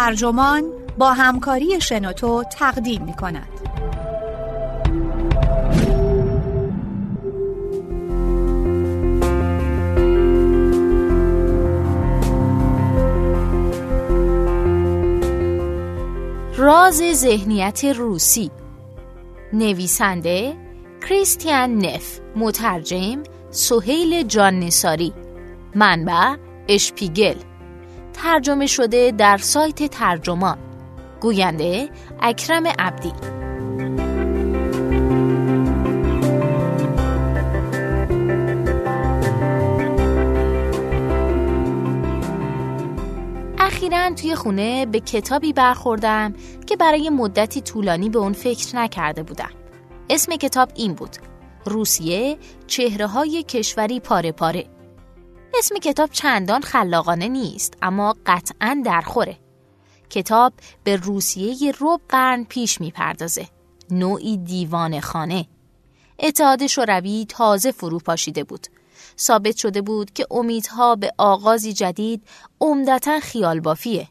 ترجمان با همکاری شنوتو تقدیم می‌کند. راز ذهنیت روسی، نویسنده کریستیان نف، مترجم سهیل جان نصاری، منبع اشپیگل، ترجمه شده در سایت ترجمان، گوینده اکرم عبدی. اخیراً توی خونه به کتابی برخوردم که برای مدتی طولانی به اون فکر نکرده بودم. اسم کتاب این بود: روسیه، چهره‌های کشوری پاره پاره. اسم کتاب چندان خلاقانه نیست، اما قطعاً درخوره. کتاب به روسیه ی ربع قرن پیش میپردازه، نوعی دیوان خانه. اتحاد شوروی تازه فروپاشیده بود. ثابت شده بود که امیدها به آغازی جدید عمدتاً خیالبافیه.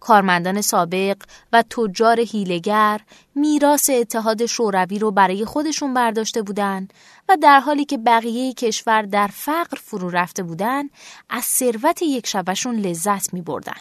کارمندان سابق و تجار حیله‌گر میراث اتحاد شوروی رو برای خودشون برداشته بودن و در حالی که بقیه کشور در فقر فرو رفته بودن، از ثروت یک شبشون لذت می‌بردن.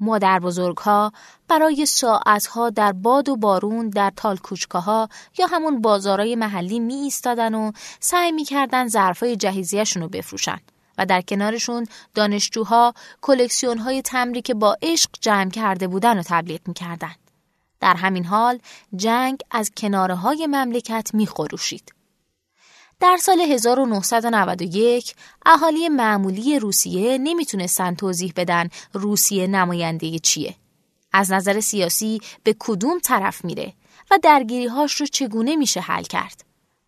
مادر بزرگ‌ها برای ساعت‌ها در باد و بارون در تالکوچکاها یا همون بازارهای محلی می‌ایستادن و سعی می‌کردن ظرفای جهیزیه‌شون رو بفروشن و در کنارشون دانشجوها کلکسیون‌های تمری که با عشق جمع کرده بودن رو تبلیغ می‌کردن. در همین حال جنگ از کناره‌های مملکت می‌خروشید. در سال 1991 اهالی معمولی روسیه نمیتونستن توضیح بدن روسیه نماینده چیه، از نظر سیاسی به کدوم طرف میره و درگیری‌هاش رو چگونه میشه حل کرد.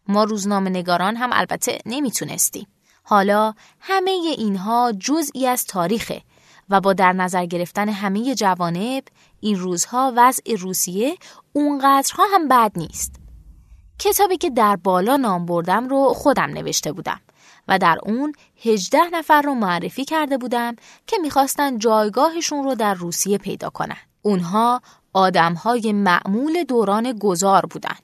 ما روزنامه‌نگاران هم البته نمیتونستیم. حالا همه اینها جزئی از تاریخه و با در نظر گرفتن همه جوانب، این روزها وضع روسیه اونقدرها هم بد نیست. کتابی که در بالا نام بردم رو خودم نوشته بودم و در اون 18 نفر رو معرفی کرده بودم که میخواستن جایگاهشون رو در روسیه پیدا کنن. اونها آدمهای معمول دوران گذار بودن: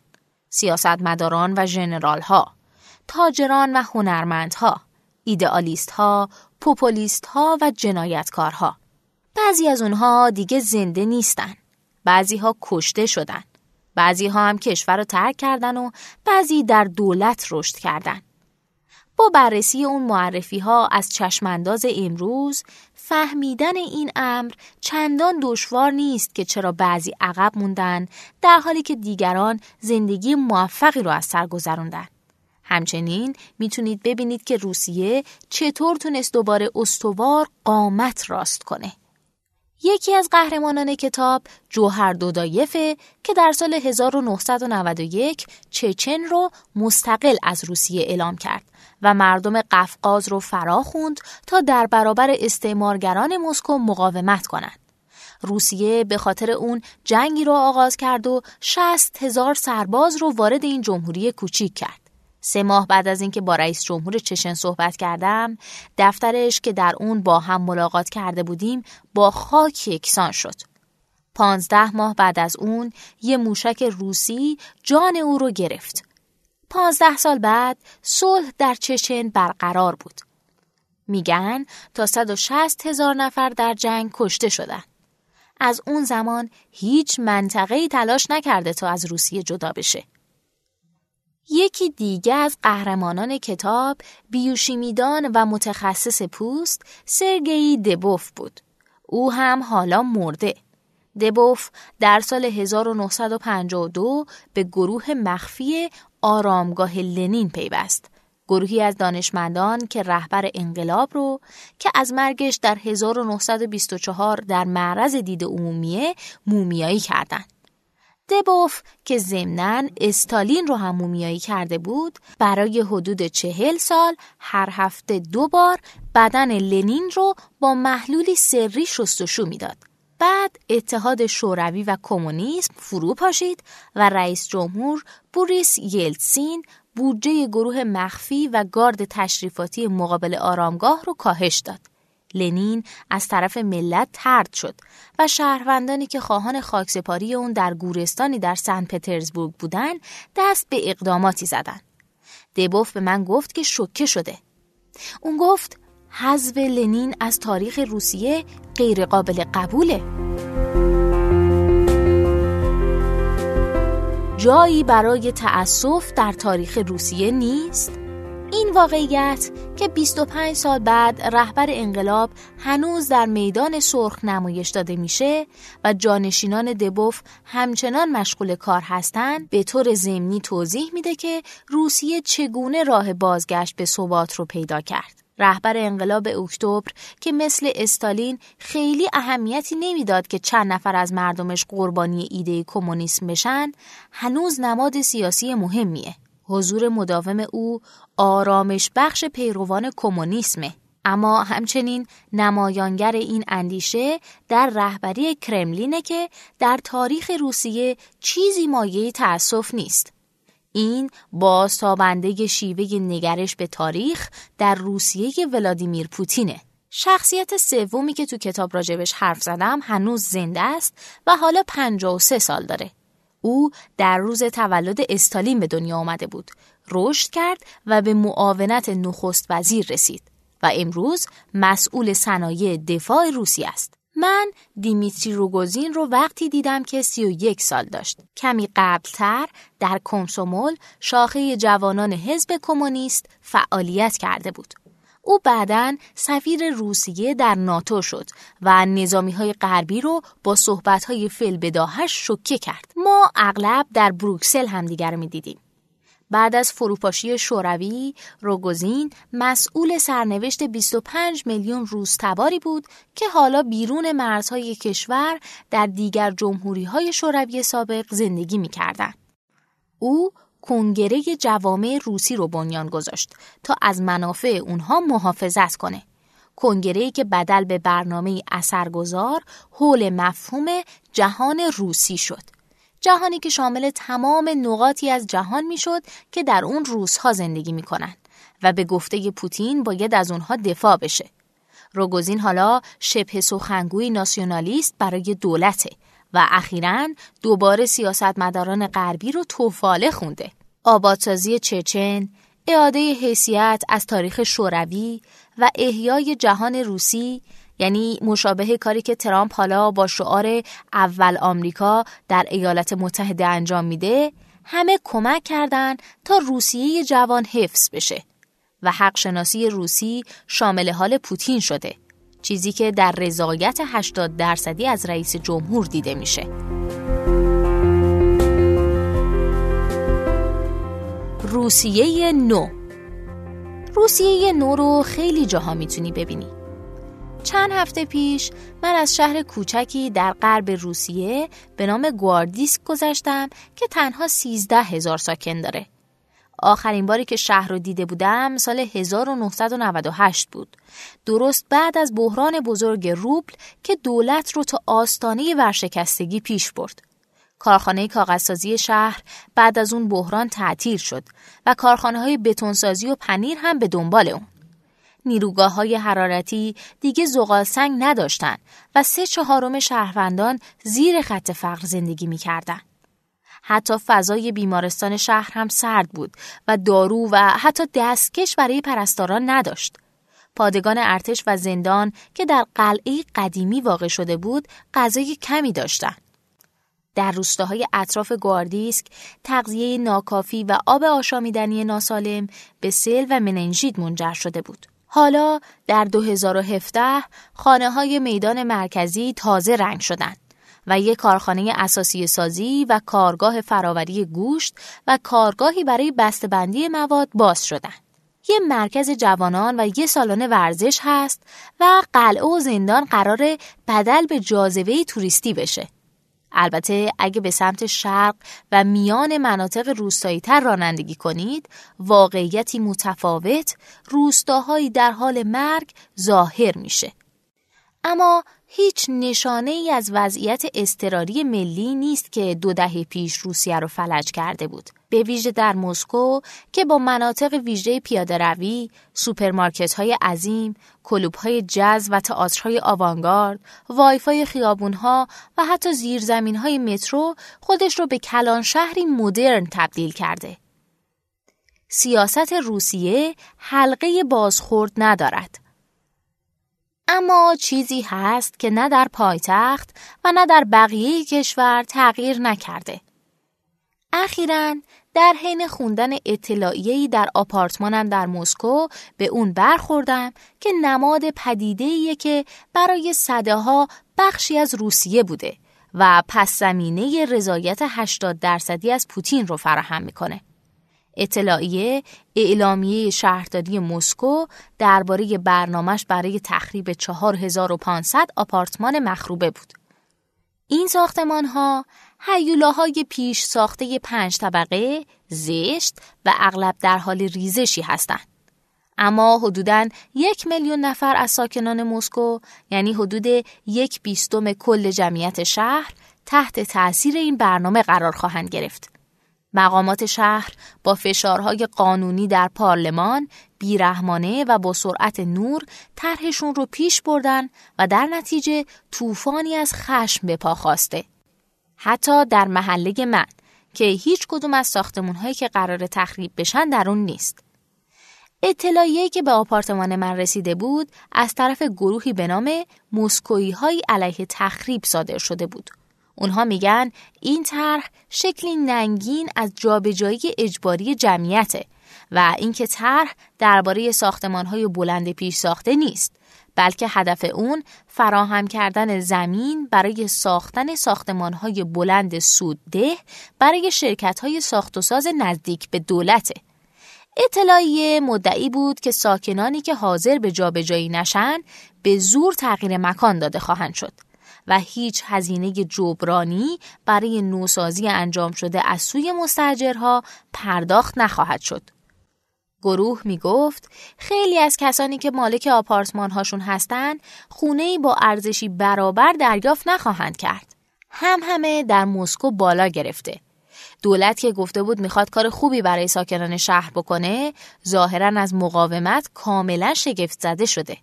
سیاستمداران و ژنرال‌ها، تاجران و هنرمندها، ایدئالیست‌ها، پوپولیست‌ها و جنایتکارها. بعضی از اونها دیگه زنده نیستن، بعضی‌ها کشته شدن، بعضی‌ها هم کشور رو ترک کردن و بعضی در دولت رشد کردن. با بررسی اون معرفی‌ها از چشم‌انداز امروز، فهمیدن این امر چندان دشوار نیست که چرا بعضی عقب موندن در حالی که دیگران زندگی موفقی رو از سر گذروندن. همچنین میتونید ببینید که روسیه چطور تونست دوباره استوار قامت راست کنه. یکی از قهرمانان کتاب جوهر دودایفه که در سال 1991 چچن رو مستقل از روسیه اعلام کرد و مردم قفقاز رو فراخوند تا در برابر استعمارگران مسکو مقاومت کنند. روسیه به خاطر اون جنگی رو آغاز کرد و 60,000 سرباز رو وارد این جمهوری کوچیک کرد. 3 ماه بعد از اینکه با رئیس جمهور چچن صحبت کردم، دفترش که در اون با هم ملاقات کرده بودیم با خاک یکسان شد. 15 ماه بعد از اون یه موشک روسی جان او رو گرفت. 15 سال بعد صلح در چچن برقرار بود. میگن تا 160,000 نفر در جنگ کشته شدن. از اون زمان هیچ منطقه‌ای تلاش نکرده تا از روسیه جدا بشه. یکی دیگه از قهرمانان کتاب، بیوشیمیدان و متخصص پوست سرگئی دبوف بود. او هم حالا مرده. دبوف در سال 1952 به گروه مخفی آرامگاه لنین پیوست، گروهی از دانشمندان که رهبر انقلاب رو که از مرگش در 1924 در معرض دید عمومیه مومیایی کردند. دبوف که ضمناً استالین رو هم مومیایی کرده بود، برای حدود 40 سال هر هفته 2 بار بدن لنین رو با محلولی سری شستشو میداد. بعد اتحاد شوروی و کمونیسم فرو پاشید و رئیس جمهور بوریس یلتسین بودجه گروه مخفی و گارد تشریفاتی مقابل آرامگاه رو کاهش داد. لنین از طرف ملت طرد شد و شهروندانی که خواهان خاکسپاری اون در گورستانی در سن پترزبورگ بودن دست به اقداماتی زدن. دبوف به من گفت که شوکه شده. اون گفت حذف لنین از تاریخ روسیه غیر قابل قبوله. جایی برای تأسف در تاریخ روسیه نیست؟ این واقعیت که 25 سال بعد رهبر انقلاب هنوز در میدان سرخ نمایش داده میشه و جانشینان دبوف همچنان مشغول کار هستند، به طور ضمنی توضیح میده که روسیه چگونه راه بازگشت به ثبات رو پیدا کرد. رهبر انقلاب اکتبر که مثل استالین خیلی اهمیتی نمیداد که چند نفر از مردمش قربانی ایده کمونیسم بشن، هنوز نماد سیاسی مهمیه. حضور مداوم او آرامش بخش پیروان کمونیسمه، اما همچنین نمایانگر این اندیشه در رهبری کرملینه که در تاریخ روسیه چیزی مایه تأسف نیست. این بازتابنده شیوه نگرش به تاریخ در روسیه ولادیمیر پوتینه. شخصیت سومی که تو کتاب راجبش حرف زدم هنوز زنده است و حالا 53 سال داره. او در روز تولد استالین به دنیا آمده بود، رشد کرد و به معاونت نخست وزیر رسید و امروز مسئول صنایع دفاع روسیه است. من دیمیتری روگوزین رو وقتی دیدم که 31 سال داشت. کمی قبلتر در کمسومول شاخه جوانان حزب کمونیست فعالیت کرده بود. او بعداً سفیر روسیه در ناتو شد و نظامی‌های غربی رو با صحبت‌های فی‌البداهه‌اش شوکه کرد. ما اغلب در بروکسل همدیگر رو می‌دیدیم. بعد از فروپاشی شوروی، روگوزین مسئول سرنوشت 25 میلیون روس تباری بود که حالا بیرون مرزهای کشور در دیگر جمهوری‌های شوروی سابق زندگی می‌کردند. او کنگره جوامع روسی رو بنیان گذاشت تا از منافع اونها محافظت کنه. کنگره‌ای که بدل به برنامه اثرگذار حول مفهوم جهان روسی شد. جهانی که شامل تمام نقاطی از جهان میشد که در اون روس‌ها زندگی میکنن و به گفته پوتین باید از اونها دفاع بشه. روگوزین حالا شبه سخنگوی ناسیونالیست برای دولته و اخیراً دوباره سیاستمداران غربی رو توفاله خونده. آبادسازی چچن، اعاده حیثیت از تاریخ شوروی و احیای جهان روسی، یعنی مشابه کاری که ترامپ حالا با شعار اول آمریکا در ایالات متحده انجام میده، همه کمک کردن تا روسیه جوان حفظ بشه و حق شناسی روسی شامل حال پوتین شده، چیزی که در رضایت 80% از رئیس جمهور دیده میشه. روسیه نو. روسیه نو رو خیلی جاها میتونی ببینی. چند هفته پیش من از شهر کوچکی در غرب روسیه به نام گواردیسک گذشتم که تنها 13,000 ساکن داره. آخرین باری که شهر رو دیده بودم سال 1998 بود، درست بعد از بحران بزرگ روبل که دولت رو تا آستانه ورشکستگی پیش برد. کارخانه کاغذسازی شهر بعد از اون بحران تعطیل شد و کارخانه‌های بتونسازی و پنیر هم به دنبال اون. نیروگاه‌های حرارتی دیگه زغال سنگ نداشتن و 3/4 شهروندان زیر خط فقر زندگی می‌کردن. حتی فضای بیمارستان شهر هم سرد بود و دارو و حتی دستکش برای پرستاران نداشت. پادگان ارتش و زندان که در قلعه قدیمی واقع شده بود، غذای کمی داشتند. در روستاهای اطراف گواردیسک، تغذیه ناکافی و آب آشامیدنی ناسالم به سل و مننژیت منجر شده بود. حالا در 2017 خانه‌های میدان مرکزی تازه رنگ شدند و یک کارخانه اساسی سازی و کارگاه فراوری گوشت و کارگاهی برای بسته‌بندی مواد باز شدن. یه مرکز جوانان و یه سالن ورزش هست و قلعه و زندان قراره بدل به جاذبه توریستی بشه. البته اگه به سمت شرق و میان مناطق روستایی تر رانندگی کنید، واقعیتی متفاوت روستاهایی در حال مرگ ظاهر میشه. اما هیچ نشانه ای از وضعیت اضطراری ملی نیست که 2 دهه پیش روسیه رو فلج کرده بود. به ویژه در مسکو که با مناطق ویژه پیاده‌روی، سوپرمارکت‌های عظیم، کلوب‌های جاز و تئاترهای آوانگارد، وایفای خیابون‌ها و حتی زیرزمین‌های مترو خودش رو به کلان شهری مدرن تبدیل کرده. سیاست روسیه حلقه بازخورد ندارد. اما چیزی هست که نه در پایتخت و نه در بقیه کشور تغییر نکرده. اخیراً در حین خوندن اطلاعیه‌ای در آپارتمانم در مسکو به اون برخوردم که نماد پدیده‌ایه که برای سده‌ها بخشی از روسیه بوده و پس زمینه رضایت 80% از پوتین رو فراهم میکنه. اطلاعیه اعلامیه شهرداری مسکو درباره برنامه‌اش برای تخریب 4500 آپارتمان مخروبه بود. این ساختمان‌ها هیولاهای پیش ساخته 5 طبقه، زشت و اغلب در حال ریزشی هستند. اما حدوداً 1 میلیون نفر از ساکنان مسکو، یعنی حدود 1/20 کل جمعیت شهر، تحت تأثیر این برنامه قرار خواهند گرفت. مقامات شهر با فشارهای قانونی در پارلمان بیرحمانه و با سرعت نور طرحشون رو پیش بردن و در نتیجه طوفانی از خشم به پا خواسته. حتی در محله من که هیچ کدوم از ساختمون‌هایی که قرار تخریب بشن در اون نیست. اطلاعیه‌ای که به آپارتمان من رسیده بود از طرف گروهی به نام مسکویی‌های علیه تخریب صادر شده بود. اونها میگن این طرح شکلی ننگین از جابجایی اجباری جمعیته و اینکه طرح درباره ساختمان‌های بلند پیش ساخته نیست، بلکه هدف اون فراهم کردن زمین برای ساختن ساختمان‌های بلند سودده برای شرکت‌های ساخت و ساز نزدیک به دولته. اطلاعیه مدعی بود که ساکنانی که حاضر به جابجایی نشن به زور تغییر مکان داده خواهند شد و هیچ هزینه جبرانی برای نوسازی انجام شده از سوی مستاجرها پرداخت نخواهد شد. گروه می گفت خیلی از کسانی که مالک آپارتمان هاشون هستن خونه‌ای با ارزشی برابر دریافت نخواهند کرد. همه در مسکو بالا گرفته. دولت که گفته بود میخواد کار خوبی برای ساکنان شهر بکنه، ظاهراً از مقاومت کاملاً شگفت زده شده.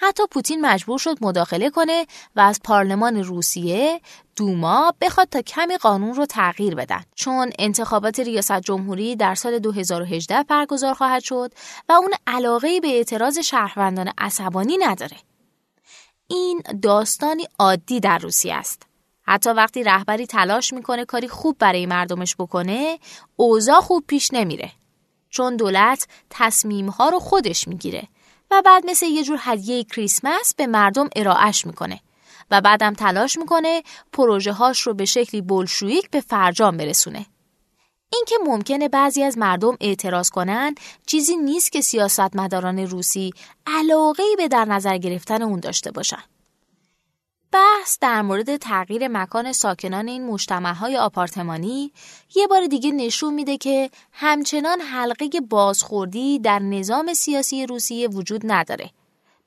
حتی پوتین مجبور شد مداخله کنه و از پارلمان روسیه، دوما، بخواد تا کمی قانون رو تغییر بدن، چون انتخابات ریاست جمهوری در سال 2018 برگزار خواهد شد و اون علاقه‌ای به اعتراض شهروندان عصبانی نداره. این داستانی عادی در روسیه است. حتی وقتی رهبری تلاش میکنه کاری خوب برای مردمش بکنه، اوضاع خوب پیش نمیره، چون دولت تصمیم‌ها رو خودش میگیره و بعد مثل یه جور هدیه کریسمس به مردم ارائهش میکنه و بعدم تلاش میکنه پروژه هاش رو به شکلی بولشویک به فرجام برسونه. اینکه ممکنه بعضی از مردم اعتراض کنن چیزی نیست که سیاستمداران روسی علاقه‌ای به در نظر گرفتن اون داشته باشن. بحث در مورد تغییر مکان ساکنان این مجتمع‌های آپارتمانی یه بار دیگه نشون میده که همچنان حلقه بازخوردی در نظام سیاسی روسیه وجود نداره.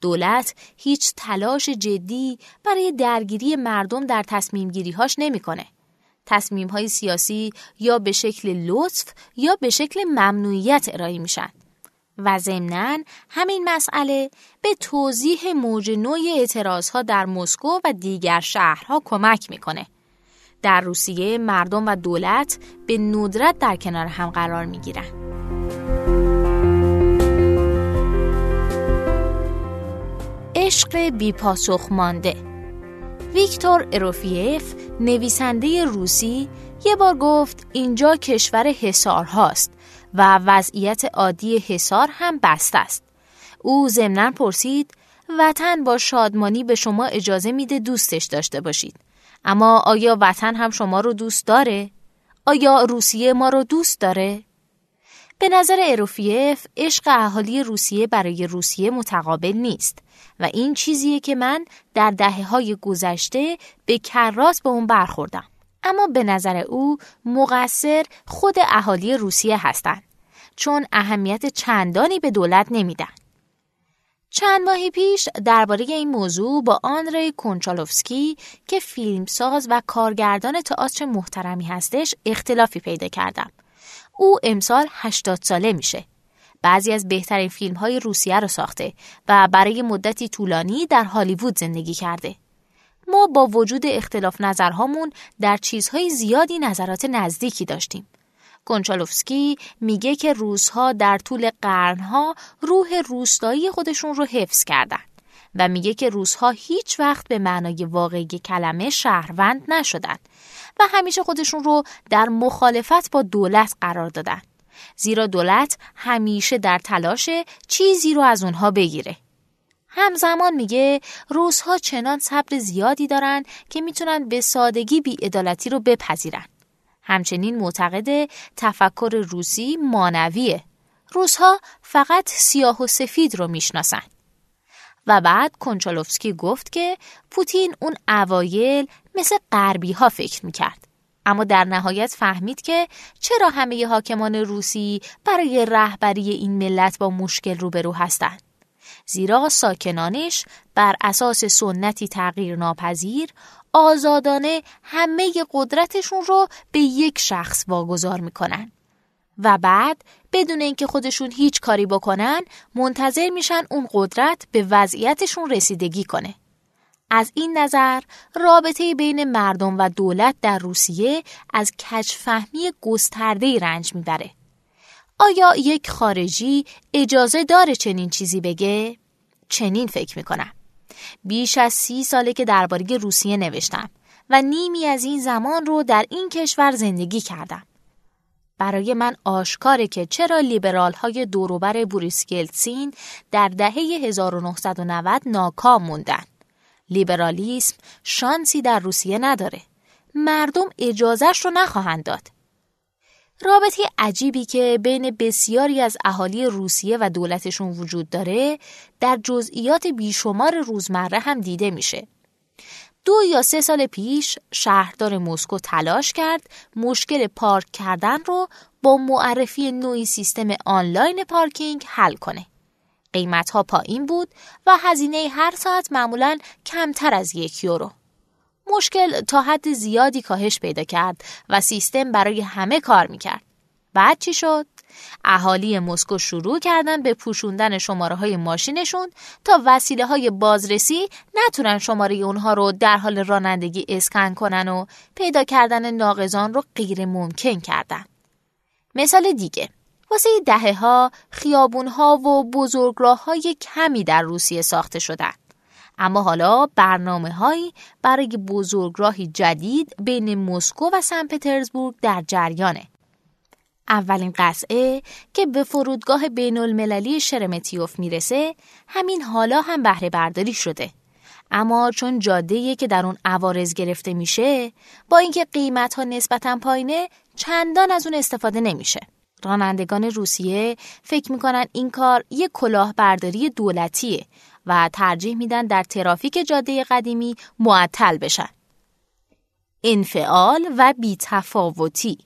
دولت هیچ تلاش جدی برای درگیری مردم در تصمیم‌گیری‌هاش نمی‌کنه. تصمیم‌های سیاسی یا به شکل لطف یا به شکل ممنوعیت ارائه میشن. و ضمناً همین مسئله به توضیح موج نو اعتراض‌ها در مسکو و دیگر شهرها کمک میکنه. در روسیه مردم و دولت به ندرت در کنار هم قرار میگیرن. عشق بی‌پاسخ مانده. ویکتور یروفیف، نویسنده روسی، یه بار گفت اینجا کشور حصار هاست و وضعیت عادی حصار هم بسته است. او ضمناً پرسید وطن با شادمانی به شما اجازه میده دوستش داشته باشید، اما آیا وطن هم شما رو دوست داره؟ آیا روسیه ما رو دوست داره؟ به نظر یروفیف عشق اهالی روسیه برای روسیه متقابل نیست و این چیزیه که من در دهه‌های گذشته به کراس به اون برخوردم. اما به نظر او مقصر خود اهالی روسیه هستند، چون اهمیت چندانی به دولت نمیدن. چند ماه پیش درباره این موضوع با آندری کنچالوفسکی که فیلمساز و کارگردان تئاتر محترمی هستش اختلافی پیدا کردم. او امسال 80 ساله میشه. بعضی از بهترین فیلم‌های روسیه رو ساخته و برای مدتی طولانی در هالیوود زندگی کرده. ما با وجود اختلاف نظرهامون در چیزهای زیادی نظرات نزدیکی داشتیم. کنچالوفسکی میگه که روس‌ها در طول قرن‌ها روح روستایی خودشون رو حفظ کردن و میگه که روس‌ها هیچ وقت به معنای واقعی کلمه شهروند نشدن و همیشه خودشون رو در مخالفت با دولت قرار دادن، زیرا دولت همیشه در تلاش چیزی رو از اونها بگیره. همزمان میگه روس‌ها چنان صبر زیادی دارن که میتونن به سادگی بی‌عدالتی رو بپذیرن. همچنین معتقد تفکر روسی مانویه. روس‌ها فقط سیاه و سفید رو میشناسن. و بعد کنچالوفسکی گفت که پوتین اون اوایل مثل غربی‌ها فکر میکرد. اما در نهایت فهمید که چرا همه حاکمان روسی برای رهبری این ملت با مشکل روبرو هستند. زیرا ساکنانش بر اساس سنتی تغییر ناپذیر آزادانه همه قدرتشون رو به یک شخص واگذار میکنن و بعد بدون اینکه خودشون هیچ کاری بکنن منتظر میشن اون قدرت به وضعیتشون رسیدگی کنه. از این نظر رابطه بین مردم و دولت در روسیه از کج‌فهمی گسترده‌ای رنج میبره. آیا یک خارجی اجازه داره چنین چیزی بگه؟ چنین فکر میکنم. بیش از 30 ساله که درباره روسیه نوشتم و نیمی از این زمان رو در این کشور زندگی کردم. برای من آشکاره که چرا لیبرال های دوروبر بوریس یلتسین در دهه 1990 ناکام موندن. لیبرالیسم شانسی در روسیه نداره. مردم اجازهش رو نخواهند داد. رابطه عجیبی که بین بسیاری از اهالی روسیه و دولتشون وجود داره در جزئیات بیشمار روزمره هم دیده میشه. 2 یا 3 سال پیش شهردار مسکو تلاش کرد مشکل پارک کردن رو با معرفی نوعی سیستم آنلاین پارکینگ حل کنه. قیمت‌ها پایین بود و هزینه هر ساعت معمولاً کمتر از 1 یورو. مشکل تا حد زیادی کاهش پیدا کرد و سیستم برای همه کار میکرد. بعد چی شد؟ اهالی مسکو شروع کردن به پوشوندن شماره‌های ماشینشون تا وسیله‌های بازرسی نتونن شماره اونها رو در حال رانندگی اسکن کنن و پیدا کردن ناقضان رو غیر ممکن کردن. مثال دیگه، واسه دهه‌ها خیابون‌ها و بزرگراه‌های کمی در روسیه ساخته شدن. اما حالا برنامه‌هایی برای بزرگراهی جدید بین مسکو و سنپترزبورگ در جریانه. اولین قطعه که به فرودگاه بین‌المللی شرمتیوف میرسه همین حالا هم بهره برداری شده. اما چون جاده‌ای که در اون عوارض گرفته میشه با اینکه قیمت‌ها نسبتاً پایینه چندان از اون استفاده نمیشه. رانندگان روسیه فکر میکنن این کار یک کلاهبرداری دولتیه و ترجیح میدن در ترافیک جاده قدیمی معطل بشن. انفعال و بی‌تفاوتی.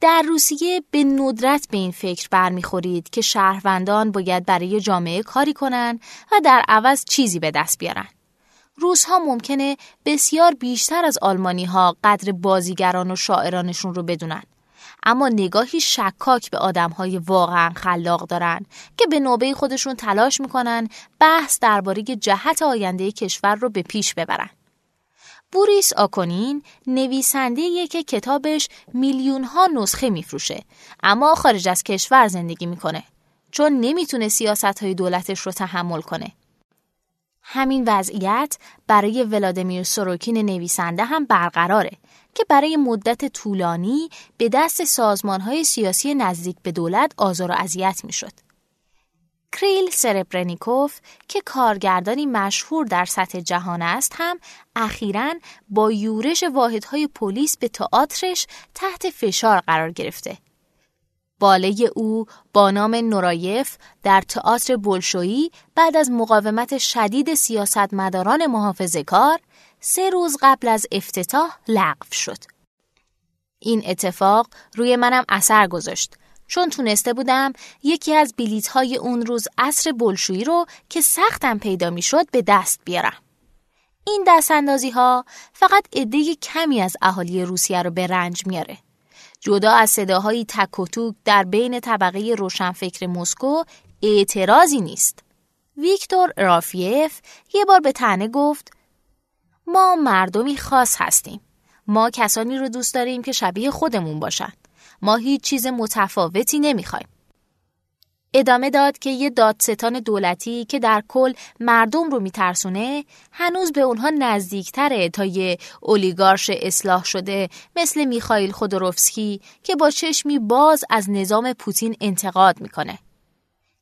در روسیه به ندرت به این فکر برمیخورید که شهروندان باید برای جامعه کاری کنن و در عوض چیزی به دست بیارن. روس‌ها ممکنه بسیار بیشتر از آلمانی‌ها قدر بازیگران و شاعرانشون رو بدونن، اما نگاهی شکاک به آدم‌های واقعاً خلاق دارن که به نوبه خودشون تلاش می‌کنن بحث درباره جهت آینده کشور رو به پیش ببرن. بوریس آکونین نویسنده‌ایه که کتابش میلیون‌ها نسخه می‌فروشه، اما خارج از کشور زندگی می‌کنه چون نمی‌تونه سیاست‌های دولتش رو تحمل کنه. همین وضعیت برای ولادیمیر سوروکین نویسنده هم برقراره که برای مدت طولانی به دست سازمان‌های سیاسی نزدیک به دولت آزار و اذیت می‌شد. کریل سربرنیکوف که کارگردانی مشهور در سطح جهان است هم اخیراً با یورش واحدهای پلیس به تئاترش تحت فشار قرار گرفته. باله او با نام نورایف در تئاتر بولشویی بعد از مقاومت شدید سیاستمداران محافظه‌کار 3 روز قبل از افتتاح لغو شد. این اتفاق روی منم اثر گذاشت چون تونسته بودم یکی از بلیط‌های اون روز عصر بولشویی رو که سختم پیدا می‌شد به دست بیارم. این دستاندازی‌ها فقط عده کمی از اهالی روسیه رو به رنج میاره. جدا از صداهای تک و توک در بین طبقه روشنفکر مسکو اعتراضی نیست. ویکتور رافیف یه بار به طعنه گفت: ما مردمی خاص هستیم. ما کسانی رو دوست داریم که شبیه خودمون باشن. ما هیچ چیز متفاوتی نمیخوایم. ادامه داد که یه دادستان دولتی که در کل مردم رو میترسونه هنوز به اونها نزدیکتره تا یه اولیگارش اصلاح شده مثل میخائیل خودروفسکی که با چشمی باز از نظام پوتین انتقاد میکنه.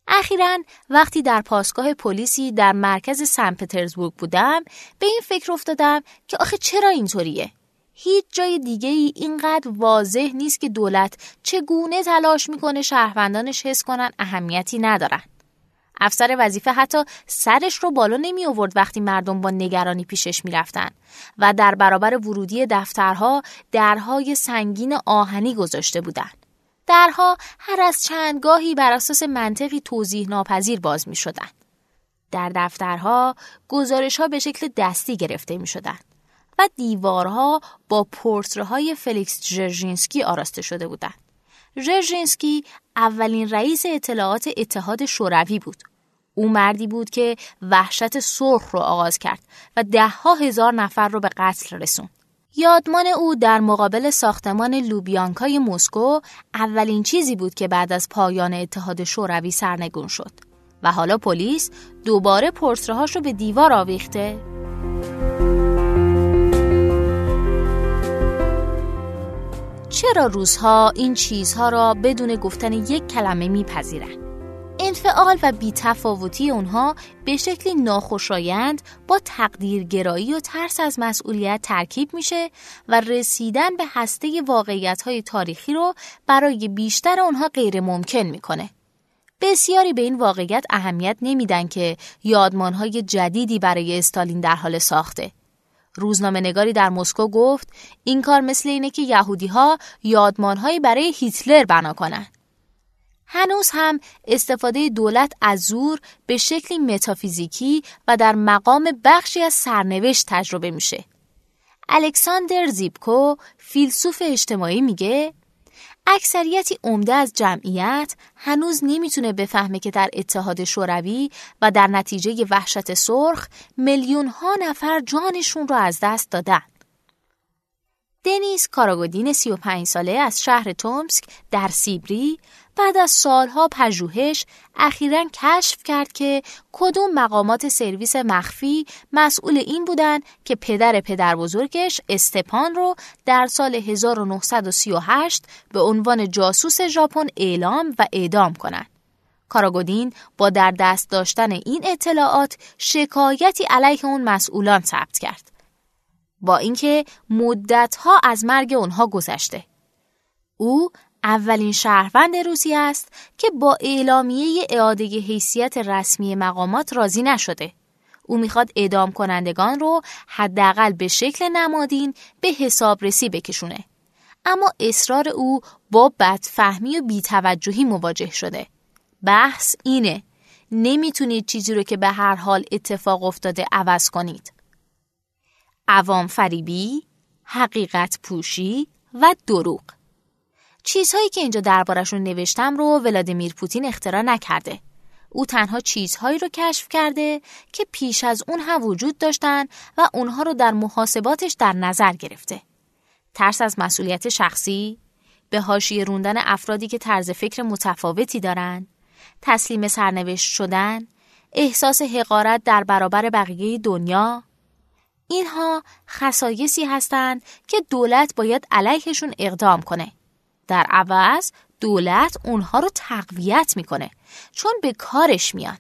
اخیراً وقتی در پاسگاه پلیسی در مرکز سنپترزبورگ بودم به این فکر افتادم که آخه چرا اینطوریه؟ هیچ جای دیگه‌ای اینقدر واضح نیست که دولت چگونه تلاش میکنه شهروندانش حس کنن اهمیتی ندارن. افسر وظیفه حتی سرش رو بالا نمی آورد وقتی مردم با نگرانی پیشش میرفتن و در برابر ورودی دفترها درهای سنگین آهنی گذاشته بودن. درها هر از چند گاهی بر اساس منطقی توضیح ناپذیر باز می شدن. در دفترها گزارش ها به شکل دستی گرفته می شدن و دیوارها با پورترهای فلیکس دژرژینسکی آراسته شده بودند. دژرژینسکی اولین رئیس اطلاعات اتحاد شوروی بود. او مردی بود که وحشت سرخ رو آغاز کرد و دهها هزار نفر رو به قتل رسوند. یادمان او در مقابل ساختمان لوبیانکای مسکو اولین چیزی بود که بعد از پایان اتحاد شوروی سرنگون شد و حالا پلیس دوباره پورترهاش رو به دیوار آویخته. چرا روس‌ها این چیزها را بدون گفتن یک کلمه می‌پذیرند؟ انفعال و بی‌تفاوتی اونها به شکلی ناخوشایند با تقدیرگرایی و ترس از مسئولیت ترکیب میشه و رسیدن به هسته واقعیت‌های تاریخی رو برای بیشتر اونها غیر ممکن میکنه. بسیاری به این واقعیت اهمیت نمیدن که یادمانهای جدیدی برای استالین در حال ساخته. روزنامه نگاری در مسکو گفت این کار مثل اینه که یهودی‌ها یادمانهایی برای هیتلر بنا کنن. هنوز هم استفاده دولت از زور به شکلی متافیزیکی و در مقام بخشی از سرنوشت تجربه میشه. الکساندر زیبکو فیلسوف اجتماعی میگه اکثریتی عمده از جمعیت هنوز نمیتونه بفهمه که در اتحاد شوروی و در نتیجه وحشت سرخ میلیون ها نفر جانشون رو از دست دادن. دنیس کاراگودین 35 ساله از شهر تومسک در سیبری بعد از سالها پژوهش اخیراً کشف کرد که کدوم مقامات سرویس مخفی مسئول این بودند که پدر بزرگش استپان رو در سال 1938 به عنوان جاسوس ژاپن اعلام و اعدام کنند. کاراگودین با در دست داشتن این اطلاعات شکایتی علیه اون مسئولان ثبت کرد، با اینکه مدت‌ها از مرگ اونها گذشته. او اولین شهروند روسیه است که با اعلامیه اعاده حیثیت رسمی مقامات راضی نشده. او میخواد اعدام کنندگان رو حداقل به شکل نمادین به حسابرسی بکشونه. اما اصرار او با بدفهمی و بی‌توجهی مواجه شده. بحث اینه: نمیتونید چیزی رو که به هر حال اتفاق افتاده عوض کنید. عوام فریبی، حقیقت پوشی و دروغ. چیزهایی که اینجا دربارشون نوشتم رو ولادیمیر پوتین اختراع نکرده. او تنها چیزهایی رو کشف کرده که پیش از اون هم وجود داشتن و اونها رو در محاسباتش در نظر گرفته. ترس از مسئولیت شخصی، به حاشیه راندن افرادی که طرز فکر متفاوتی دارن، تسلیم سرنوشت شدن، احساس حقارت در برابر بقیه دنیا، اینها خصایصی هستند که دولت باید علیهشون اقدام کنه. در عوض دولت اونها رو تقویت میکنه چون به کارش میان.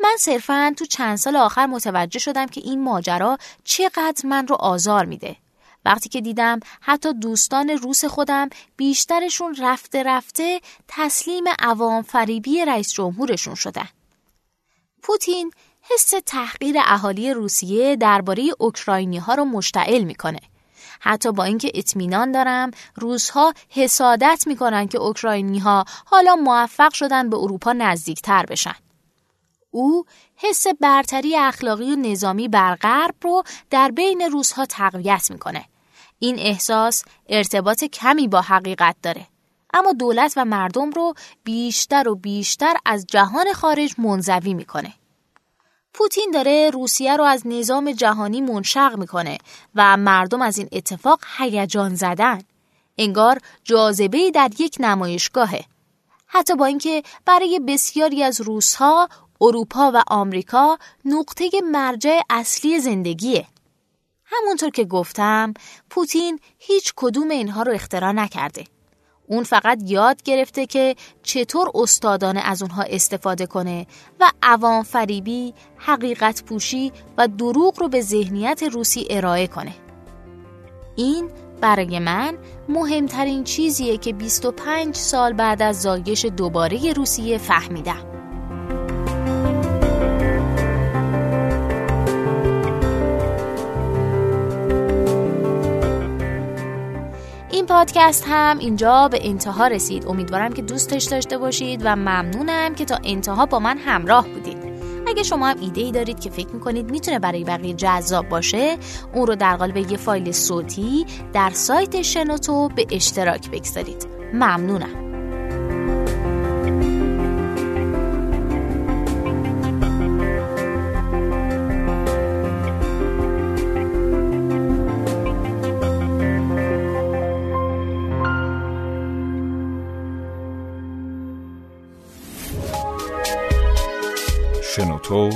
من صرفاً تو چند سال آخر متوجه شدم که این ماجرا چقدر من رو آزار میده. وقتی که دیدم حتی دوستان روس خودم بیشترشون رفته رفته تسلیم عوام فریبی رئیس جمهورشون شدن. پوتین حس تحقیر اهالی روسیه درباره اوکراینی‌ها رو مشتعل میکنه. حتی با اینکه اطمینان دارم روس‌ها حسادت می‌کنن که اوکراینی‌ها حالا موفق شدن به اروپا نزدیک‌تر بشن. او حس برتری اخلاقی و نظامی بر غرب رو در بین روس‌ها تقویت می‌کنه. این احساس ارتباط کمی با حقیقت داره، اما دولت و مردم رو بیشتر و بیشتر از جهان خارج منزوی می‌کنه. پوتین داره روسیه رو از نظام جهانی منشق می‌کنه و مردم از این اتفاق هیجان زدن. انگار جاذبه در یک نمایشگاهه. حتی با اینکه برای بسیاری از روس‌ها اروپا و آمریکا نقطه مرجع اصلی زندگیه. همونطور که گفتم، پوتین هیچ کدوم اینها رو اختراع نکرده. اون فقط یاد گرفته که چطور استادانه از اونها استفاده کنه و عوام فریبی، حقیقت پوشی و دروغ رو به ذهنیت روسی ارائه کنه. این برای من مهمترین چیزیه که 25 سال بعد از زایش دوباره روسیه فهمیدم. پادکست هم اینجا به انتها رسید. امیدوارم که دوستش داشته باشید و ممنونم که تا انتها با من همراه بودید. اگه شما هم ایده‌ای دارید که فکر می‌کنید میتونه برای بقیه جذاب باشه، اون رو در قالب یه فایل صوتی در سایت شنوتو به اشتراک بگذارید. ممنونم. شنوتو